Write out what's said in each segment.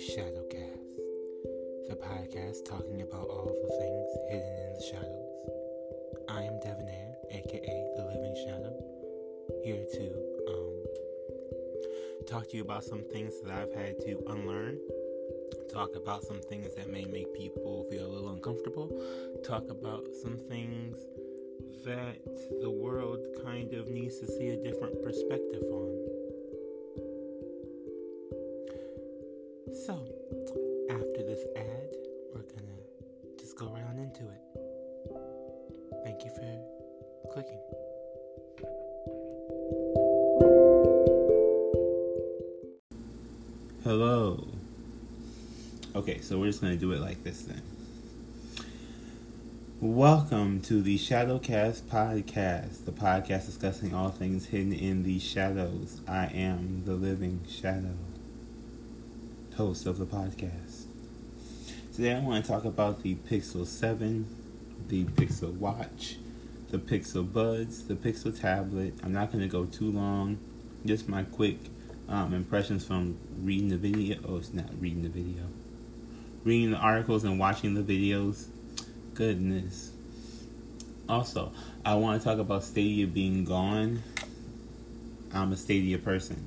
Shadowcast, the podcast talking about all the things hidden in the shadows. I am Devonair, aka TheLivingShadow, here to talk to you about some things that I've had to unlearn, talk about some things that may make people feel a little uncomfortable, talk about some things that the world kind of needs to see a different perspective on. So, after this ad, we're gonna just go around into it. Thank you for clicking. Hello. Okay, so we're just gonna do it like this then. Welcome to the Shadowcast podcast, the podcast discussing all things hidden in the shadows. I am the Living Shadow, host of the podcast. Today I want to talk about the Pixel 7, the Pixel Watch, the Pixel Buds, the Pixel Tablet. I'm not going to go too long, just my quick impressions from reading the articles and watching the videos. Goodness. Also, I want to talk about Stadia being gone. I'm a Stadia person.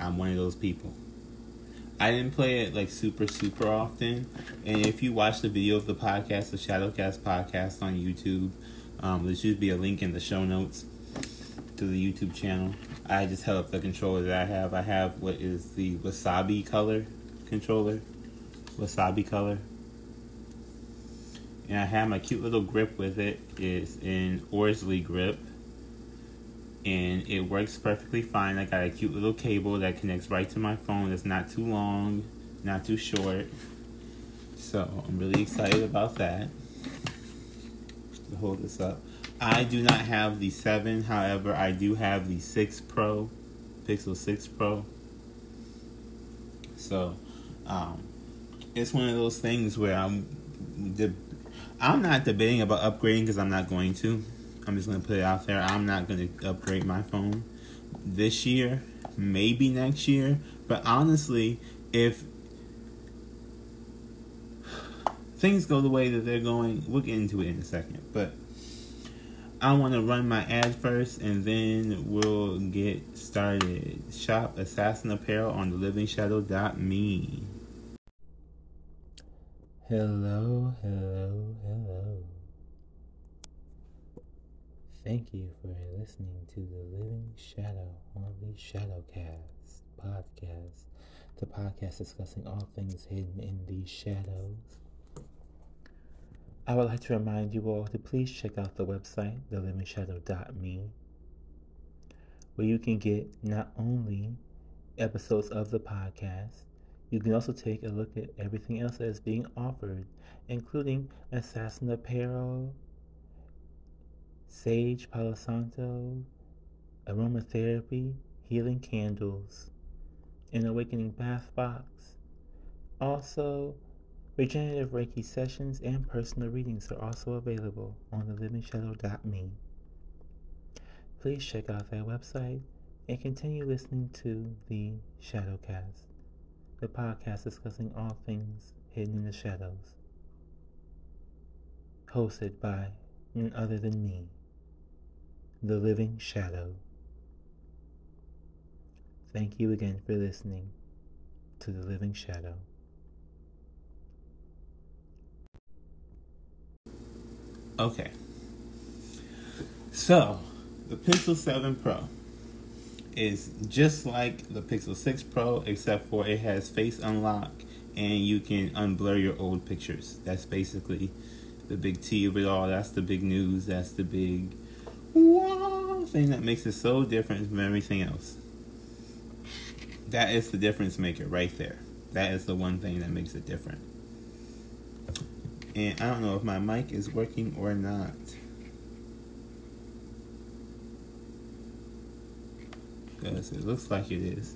I'm one of those people. I didn't play it like super often, and if you watch the video of the podcast, the Shadowcast podcast on YouTube, there should be a link in the show notes to the YouTube channel. I just held up the controller that I have. I have what is the Wasabi Color controller, and I have my cute little grip with it. It's an Orzly grip, and it works perfectly fine. I got a cute little cable that connects right to my phone. It's not too long, not too short. So I'm really excited about that. I'll hold this up. I do not have the 7. However, I do have the 6 Pro, Pixel 6 Pro. So it's one of those things where I'm not debating about upgrading because I'm not going to. I'm just going to put it out there. I'm not going to upgrade my phone this year, maybe next year. But honestly, if things go the way that they're going, we'll get into it in a second. But I want to run my ad first, and then we'll get started. Shop Assassin Apparel on thelivingshadow.me. Hello. Thank you for listening to The Living Shadow on the Shadowcast podcast, the podcast discussing all things hidden in the shadows. I would like to remind you all to please check out the website, thelivingshadow.me, where you can get not only episodes of the podcast, you can also take a look at everything else that is being offered, including Assassin Apparel, Sage Palo Santo, aromatherapy, healing candles, an Awakening Bath Box. Also, regenerative Reiki sessions and personal readings are also available on thelivingshadow.me. Please check out that website and continue listening to the Shadowcast, the podcast discussing all things hidden in the shadows, hosted by none other than me, The Living Shadow. Thank you again for listening to The Living Shadow. Okay. So, the Pixel 7 Pro is just like the Pixel 6 Pro, except for it has face unlock and you can unblur your old pictures. That's basically the big T of it all. That's the big news. That's the big wow thing that makes it so different from everything else. That is the difference maker right there. That is the one thing that makes it different. And I don't know if my mic is working or not. Because it looks like it is.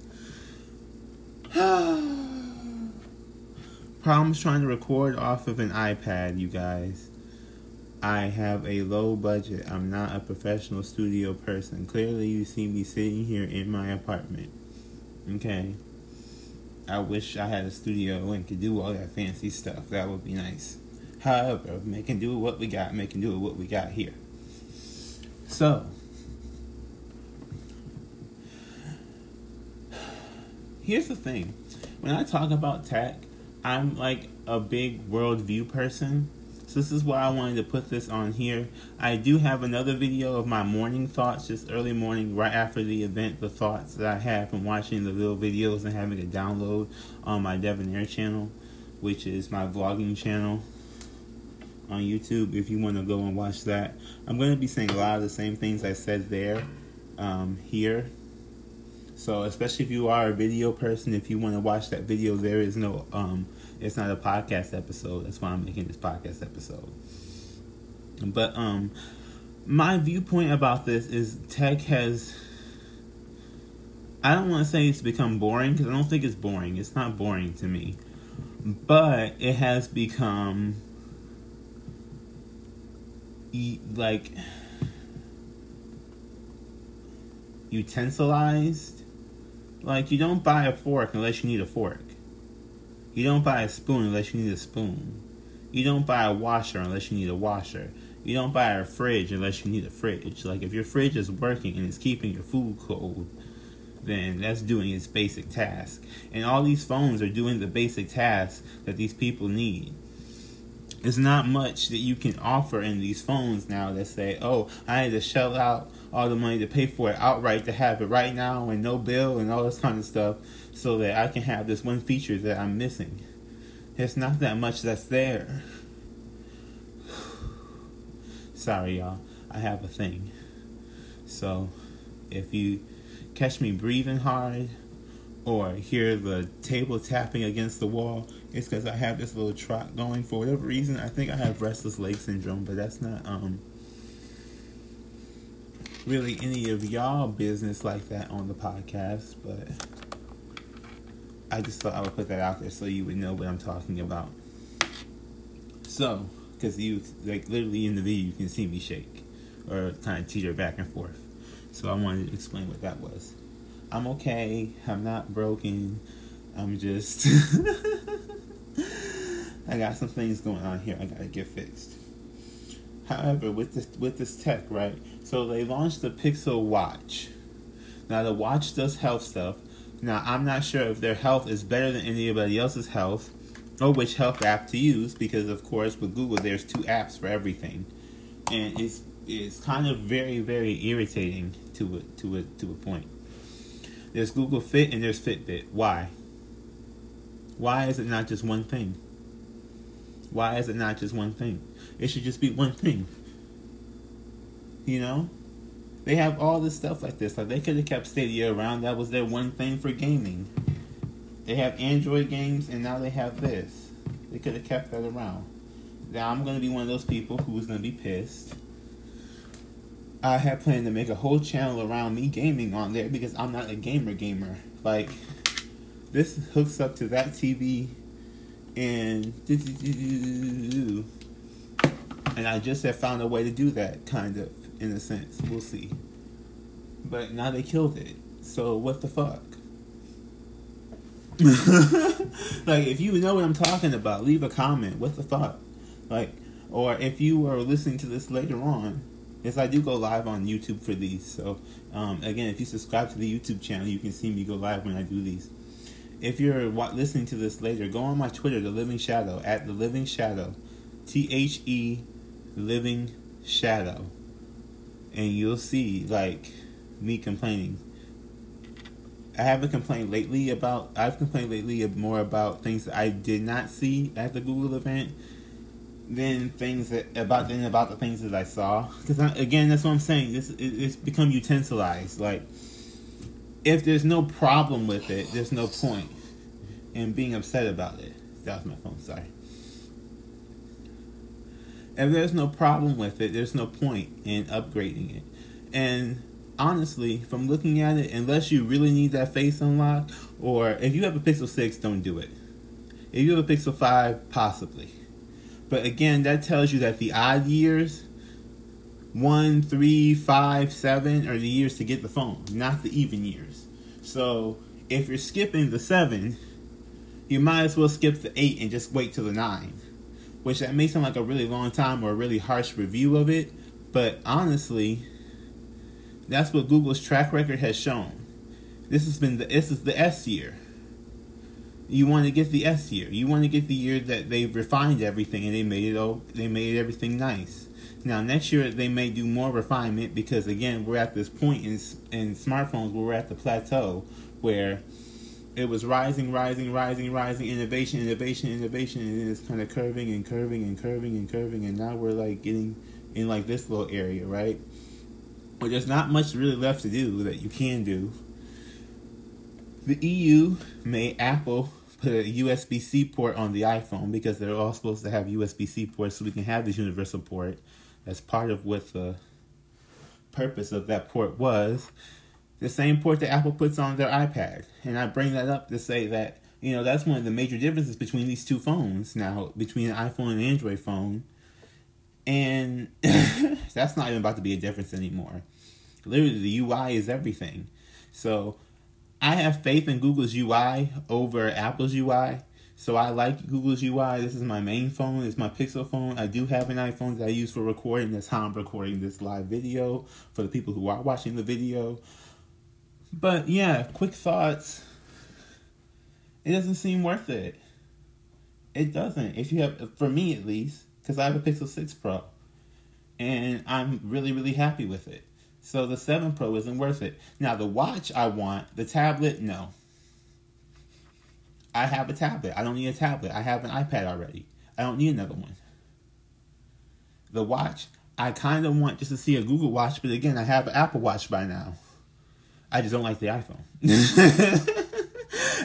Problems trying to record off of an iPad, you guys. I have a low budget. I'm not a professional studio person. Clearly, you see me sitting here in my apartment. Okay. I wish I had a studio and could do all that fancy stuff. That would be nice. However, making do what we got, making do what we got here. So, here's the thing. When I talk about tech, I'm like a big worldview person. So this is why I wanted to put this on here. I do have another video of my morning thoughts, just early morning, right after the event, the thoughts that I have from watching the little videos and having a download on my Devonair channel, which is my vlogging channel on YouTube, if you want to go and watch that. I'm going to be saying a lot of the same things I said there, here. So especially if you are a video person, if you want to watch that video, there is no, it's not a podcast episode. That's why I'm making this podcast episode. But my viewpoint about this is tech has, I don't want to say it's become boring, because I don't think it's boring. It's not boring to me. But it has become, like, utensilized. Like, you don't buy a fork unless you need a fork. You don't buy a spoon unless you need a spoon. You don't buy a washer unless you need a washer. You don't buy a fridge unless you need a fridge. Like, if your fridge is working and it's keeping your food cold, then that's doing its basic task. And all these phones are doing the basic tasks that these people need. There's not much that you can offer in these phones now that say, oh, I had to shell out all the money to pay for it outright to have it right now and no bill and all this kind of stuff so that I can have this one feature that I'm missing. There's not that much that's there. Sorry, y'all. I have a thing. So if you catch me breathing hard or hear the table tapping against the wall, it's because I have this little trot going. For whatever reason, I think I have restless leg syndrome, but that's not really any of y'all business like that on the podcast, but I just thought I would put that out there so you would know what I'm talking about. So, because you, like, literally in the video, you can see me shake or kind of teeter back and forth. So I wanted to explain what that was. I'm okay. I'm not broken. I'm just I got some things going on here I gotta get fixed. However, with this tech, right? So they launched the Pixel Watch. Now the watch does health stuff. Now I'm not sure if their health is better than anybody else's health or which health app to use, because of course with Google there's two apps for everything. And it's kind of very, very irritating to a point. There's Google Fit and there's Fitbit. Why? Why is it not just one thing? Why is it not just one thing? It should just be one thing. You know? They have all this stuff like this. Like, they could have kept Stadia around. That was their one thing for gaming. They have Android games and now they have this. They could have kept that around. Now I'm going to be one of those people who's going to be pissed. I had planned to make a whole channel around me gaming on there because I'm not a gamer. Like, this hooks up to that TV and I just have found a way to do that, kind of, in a sense. We'll see. But now they killed it. So what the fuck? Like, if you know what I'm talking about, leave a comment. What the fuck? Like, or if you are listening to this later on, yes, I do go live on YouTube for these. So, again, if you subscribe to the YouTube channel, you can see me go live when I do these. If you're listening to this later, go on my Twitter, TheLivingShadow, at TheLivingShadow, THE Living Shadow. And you'll see, like, me complaining. I haven't complained lately about, I've complained lately more about things that I did not see at the Google event than about the things that I saw, because again, that's what I'm saying. It's become utensilized. Like, if there's no problem with it, there's no point in being upset about it. That was my phone. Sorry. If there's no problem with it, there's no point in upgrading it. And honestly, from looking at it, unless you really need that face unlock, or if you have a Pixel 6, don't do it. If you have a Pixel 5, possibly. But again, that tells you that the odd years, 1, 3, 5, 7, are the years to get the phone, not the even years. So if you're skipping the 7, you might as well skip the 8 and just wait till the 9. Which that may sound like a really long time or a really harsh review of it, but honestly, that's what Google's track record has shown. This is the S year. You want to get the S year. You want to get the year that they've refined everything and they made everything nice. Now next year they may do more refinement, because again, we're at this point in smartphones where we're at the plateau where it was rising, innovation, and it's kind of curving, and now we're like getting in like this little area, right? But there's not much really left to do that you can do. The EU made Apple put a USB-C port on the iPhone, because they're all supposed to have USB-C ports, so we can have this universal port. That's part of what the purpose of that port was. The same port that Apple puts on their iPad. And I bring that up to say that, you know, that's one of the major differences between these two phones now, between an iPhone and an Android phone. And that's not even about to be a difference anymore. Literally, the UI is everything. So I have faith in Google's UI over Apple's UI. So I like Google's UI. This is my main phone. It's my Pixel phone. I do have an iPhone that I use for recording. That's how I'm recording this live video for the people who are watching the video. But yeah, quick thoughts. It doesn't seem worth it. It doesn't. If you have, for me at least, because I have a Pixel 6 Pro. And I'm really, really happy with it. So the 7 Pro isn't worth it. Now the watch I want, the tablet, no. I have a tablet. I don't need a tablet. I have an iPad already. I don't need another one. The watch, I kind of want just to see a Google Watch, but again, I have an Apple Watch by now. I just don't like the iPhone.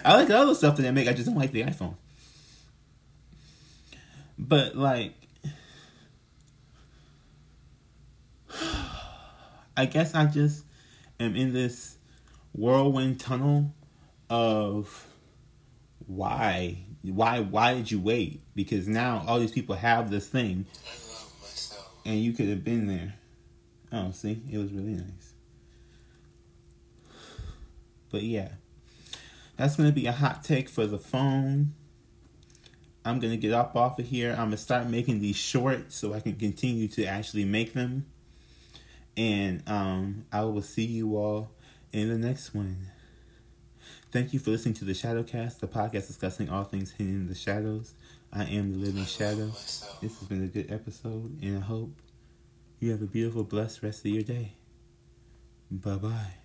I like the other stuff that they make. I just don't like the iPhone. But, like, I guess I just am in this whirlwind tunnel of why did you wait? Because now all these people have this thing. I love myself. And you could have been there. Oh, see? It was really nice. But yeah, that's going to be a hot take for the phone. I'm going to get up off of here. I'm going to start making these short so I can continue to actually make them. And I will see you all in the next one. Thank you for listening to the Shadowcast, the podcast discussing all things hidden in the shadows. I am the Living Shadow. This has been a good episode, and I hope you have a beautiful, blessed rest of your day. Bye-bye.